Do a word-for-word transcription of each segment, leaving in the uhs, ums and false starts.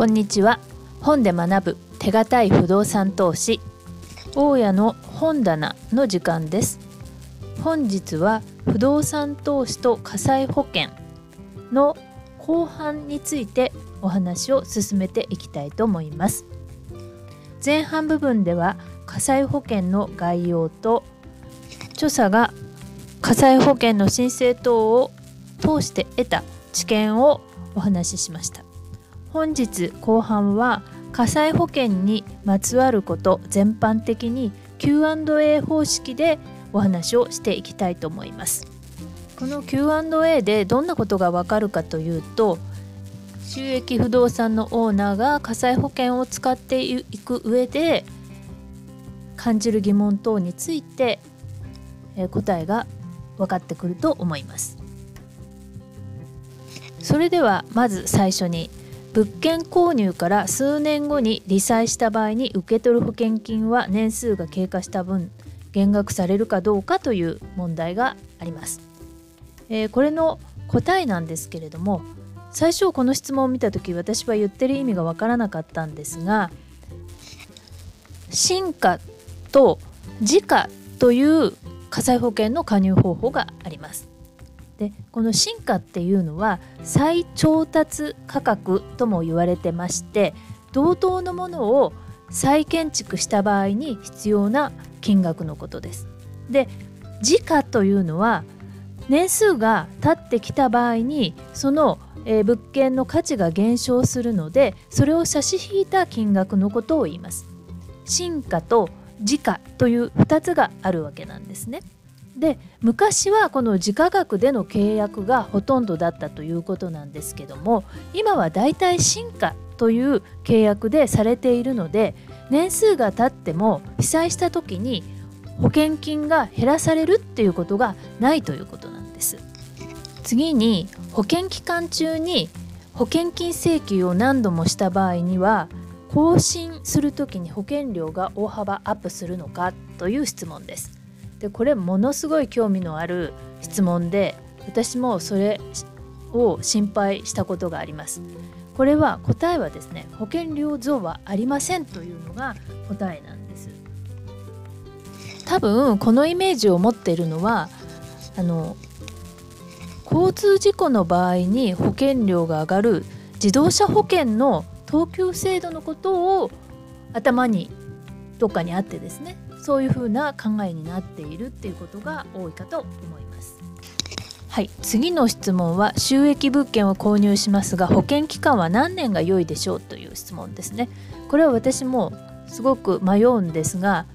こんにちは。本で学ぶ手堅い不動産投資、大家の本棚の時間です。本日は不動産投資と火災保険の後半についてお話を進めていきたいと思います。前半部分では火災保険の概要と著者が火災保険の申請等を通して得た知見をお話ししました。本日後半は火災保険にまつわること全般的に キューアンドエー 方式でお話をしていきたいと思います。この キューアンドエー でどんなことがわかるかというと、収益不動産のオーナーが火災保険を使っていく上で感じる疑問等について答えが分かってくると思います。それではまず最初に、物件購入から数年後に罹災した場合に受け取る保険金は年数が経過した分減額されるかどうかという問題があります。えー、これの答えなんですけれども、最初この質問を見た時私は言ってる意味が分からなかったんですが、新価と時価という火災保険の加入方法があります。で、この新価っていうのは再調達価格とも言われてまして、同等のものを再建築した場合に必要な金額のことです。で、時価というのは年数が経ってきた場合にその物件の価値が減少するので、それを差し引いた金額のことを言います。新価と時価というふたつがあるわけなんですね。で、昔はこの時価額での契約がほとんどだったということなんですけども、今はだいたい新価という契約でされているので、年数が経っても被災した時に保険金が減らされるっていうことがないということなんです。次に、保険期間中に保険金請求を何度もした場合には更新するときに保険料が大幅アップするのかという質問です。で、これものすごい興味のある質問で、私もそれを心配したことがあります。これは答えはですね、保険料増はありませんというのが答えなんです。多分このイメージを持っているのは、あの交通事故の場合に保険料が上がる自動車保険の等級制度のことを頭にどっかにあってですね、そういうふうな考えになっているっていうことが多いかと思います。はい、次の質問は、収益物件を購入しますが保険期間は何年が良いでしょうという質問ですね。これは私もすごく迷うんですが、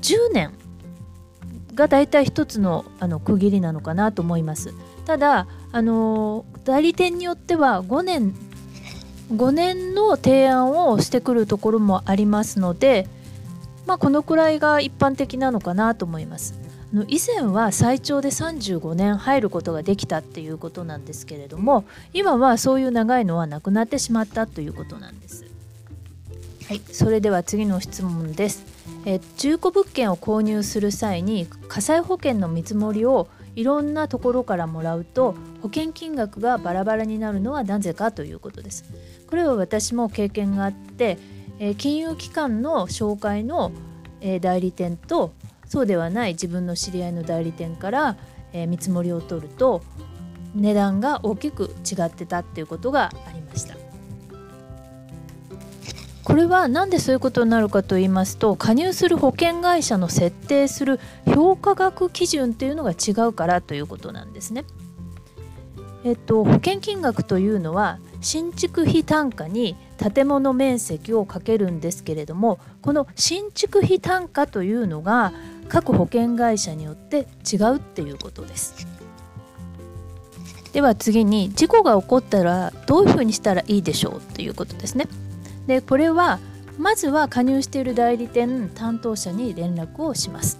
じゅうねんがだいたい一つの、あの区切りなのかなと思います。ただあの代理店によってはごねんごねんの提案をしてくるところもありますので、まあ、このくらいが一般的なのかなと思います。あの以前は最長でさんじゅうごねん入ることができたっていうことなんですけれども、今はそういう長いのはなくなってしまったということなんです。はい、それでは次の質問です。え中古物件を購入する際に火災保険の見積もりをいろんなところからもらうと保険金額がバラバラになるのはなぜかということです。これは私も経験があって、金融機関の紹介の代理店とそうではない自分の知り合いの代理店から見積もりを取ると値段が大きく違ってたっていうことがありました。これはなんでそういうことになるかと言いますと、加入する保険会社の設定する評価額基準というのが違うからということなんですね。えっと、保険金額というのは新築費単価に建物面積をかけるんですけれども、この新築費単価というのが各保険会社によって違うっていうことです。では次に、事故が起こったらどういうふうにしたらいいでしょうということですね。で、これはまずは加入している代理店担当者に連絡をします。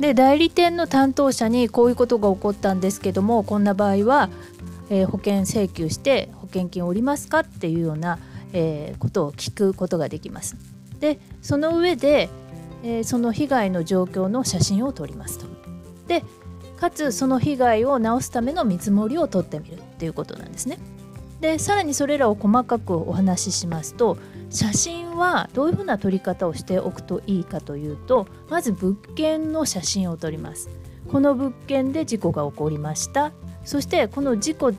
で、代理店の担当者にこういうことが起こったんですけども、こんな場合は、えー、保険請求して保険金を下りますかっていうような、えー、ことを聞くことができます。で、その上で、えー、その被害の状況の写真を撮りますと。でかつその被害を直すための見積もりを取ってみるっていうことなんですね。でさらにそれらを細かくお話ししますと、写真はどういうふうな撮り方をしておくといいかというと、まず物件の写真を撮ります。この物件で事故が起こりました。そしてこの事故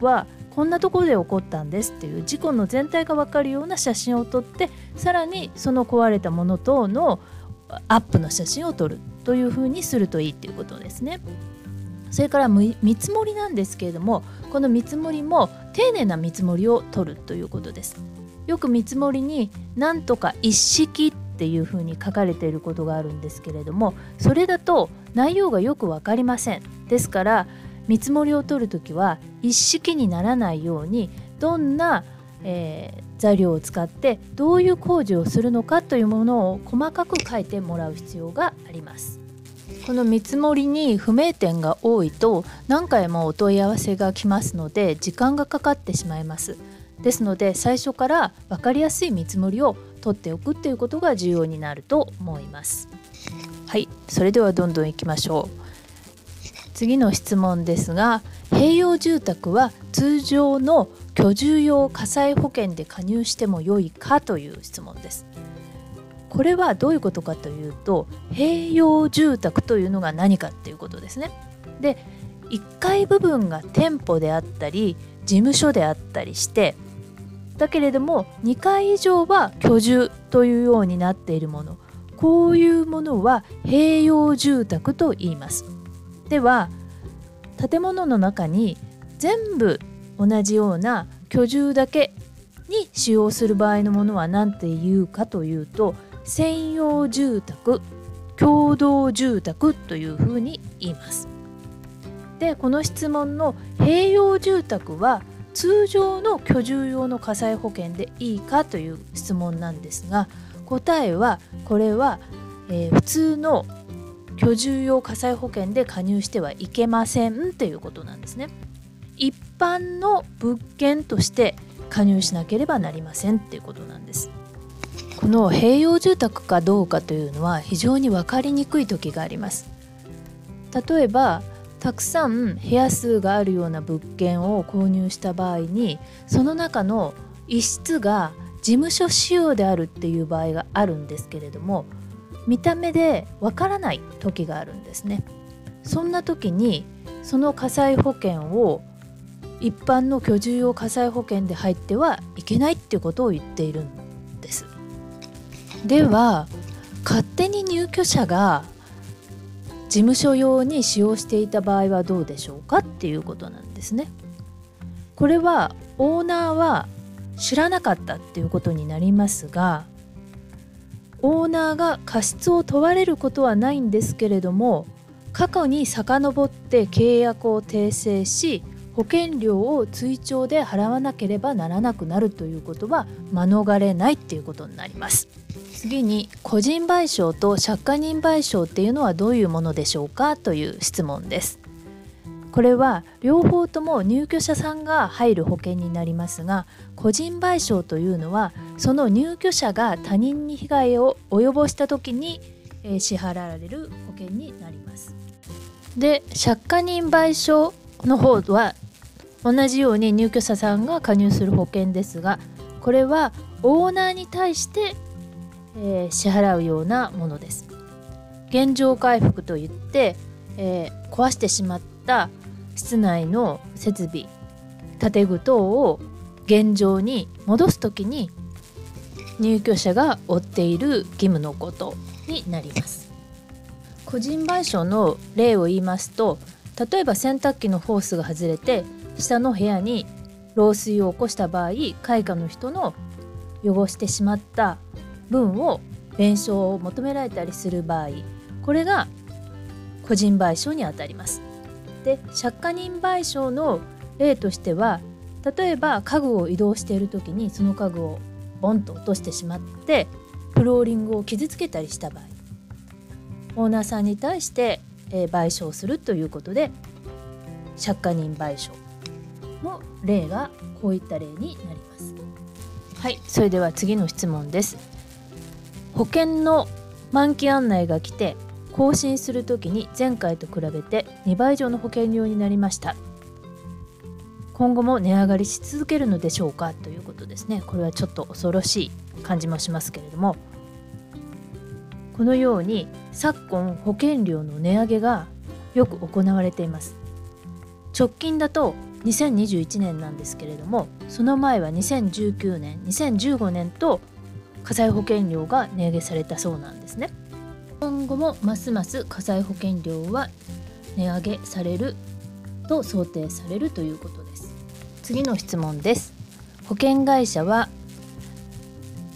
はこんなところで起こったんですっていう事故の全体が分かるような写真を撮って、さらにその壊れたもの等のアップの写真を撮るというふうにするといいということですね。それから見積もりなんですけれども、この見積もりも丁寧な見積もりを取るということです。よく見積もりになんとか一式っていうふうに書かれていることがあるんですけれども、それだと内容がよく分かりません。ですから見積もりを取るときは一式にならないように、どんな、えー、材料を使ってどういう工事をするのかというものを細かく書いてもらう必要があります。この見積もりに不明点が多いと何回もお問い合わせが来ますので時間がかかってしまいます。ですので最初から分かりやすい見積もりを取っておくということが重要になると思います。はい、それではどんどんいきましょう。次の質問ですが、併用住宅は通常の居住用火災保険で加入しても良いかという質問です。これはどういうことかというと、併用住宅というのが何かっていうことですね。で、いっかい部分が店舗であったり事務所であったりして、だけれどもにかい以上は居住というようになっているもの、こういうものは併用住宅と言います。では建物の中に全部同じような居住だけに使用する場合のものは何ていうかというと、専用住宅、共同住宅というふうに言います。で、この質問の併用住宅は通常の居住用の火災保険でいいかという質問なんですが、答えはこれは、えー、普通の居住用火災保険で加入してはいけませんということなんですね。一般の物件として加入しなければなりませんということなんです。この併用住宅かどうかというのは非常に分かりにくい時があります。例えばたくさん部屋数があるような物件を購入した場合に、その中の一室が事務所仕様であるっていう場合があるんですけれども、見た目でわからない時があるんですね。そんな時にその火災保険を一般の居住用火災保険で入ってはいけないっていうことを言っているんです。では勝手に入居者が事務所用に使用していた場合はどうでしょうかっていうことなんですね。これはオーナーは知らなかったっていうことになりますが、オーナーが過失を問われることはないんですけれども、過去に遡って契約を訂正し保険料を追徴で払わなければならなくなるということは免れないということになります。次に個人賠償と借家人賠償っていうのはどういうものでしょうかという質問です。これは両方とも入居者さんが入る保険になりますが、個人賠償というのはその入居者が他人に被害を及ぼした時に支払われる保険になります。で、借家人賠償の方は同じように入居者さんが加入する保険ですが、これはオーナーに対して支払うようなものです。原状回復といって、えー、壊してしまった室内の設備、建具等を現状に戻すときに入居者が負っている義務のことになります。個人賠償の例を言いますと、例えば洗濯機のホースが外れて下の部屋に漏水を起こした場合、階下の人の汚してしまった分を弁償を求められたりする場合、これが個人賠償にあたります。で、借家人賠償の例としては、例えば家具を移動している時にその家具をボンと落としてしまってフローリングを傷つけたりした場合、オーナーさんに対して賠償するということで、借家人賠償の例がこういった例になります。はい、それでは次の質問です。保険の満期案内が来て更新するときに前回と比べてにばい以上の保険料になりました。今後も値上がりし続けるのでしょうかということですね。これはちょっと恐ろしい感じもしますけれども、このように昨今保険料の値上げがよく行われています。直近だとにせんにじゅういちねんなんですけれども、その前はにせんじゅうきゅうねん、にせんじゅうごねんと火災保険料が値上げされたそうなんですね。今後もますます火災保険料は値上げされると想定されるということです。次の質問です。保険会社は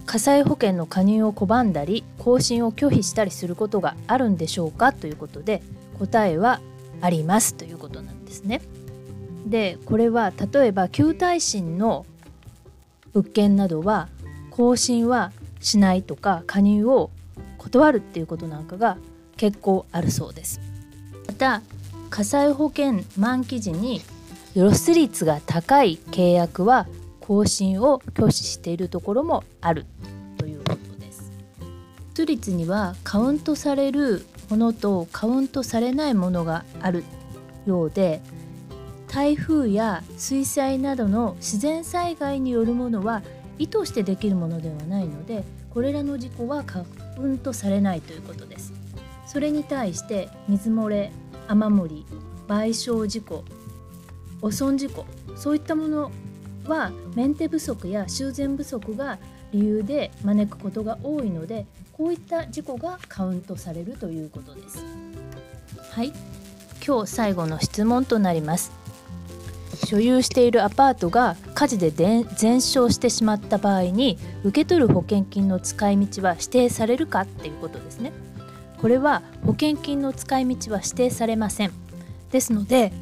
火災保険の加入を拒んだり更新を拒否したりすることがあるんでしょうかということで、答えはありますということなんですね。で、これは例えば旧耐震の物件などは更新はしないとか加入を断るっていうことなんかが結構あるそうです。また火災保険満期時にロス率が高い契約は更新を拒否しているところもあるということです。ロス率にはカウントされるものとカウントされないものがあるようで、台風や水災などの自然災害によるものは意図してできるものではないので、これらの事故はカウントされないということです。それに対して水漏れ、雨漏り、賠償事故、汚損事故、そういったものはメンテ不足や修繕不足が理由で招くことが多いので、こういった事故がカウントされるということです。はい、今日最後の質問となります。所有しているアパートが火事で全焼してしまった場合に受け取る保険金の使い道は指定されるかっていうことですね。これは保険金の使い道は指定されません。ですので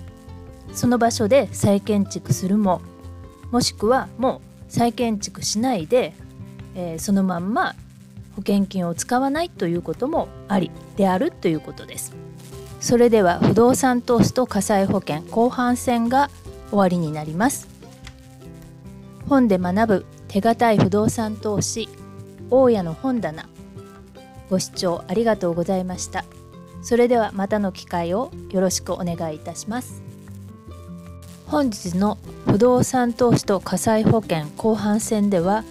その場所で再建築するも、もしくはもう再建築しないで、えー、そのまんま保険金を使わないということもありであるということです。それでは不動産投資と火災保険後半戦が終わりになります。本で学ぶ手堅い不動産投資、大家の本棚。ご視聴ありがとうございました。それではまたの機会をよろしくお願いいたします。本日の不動産投資と火災保険後半戦では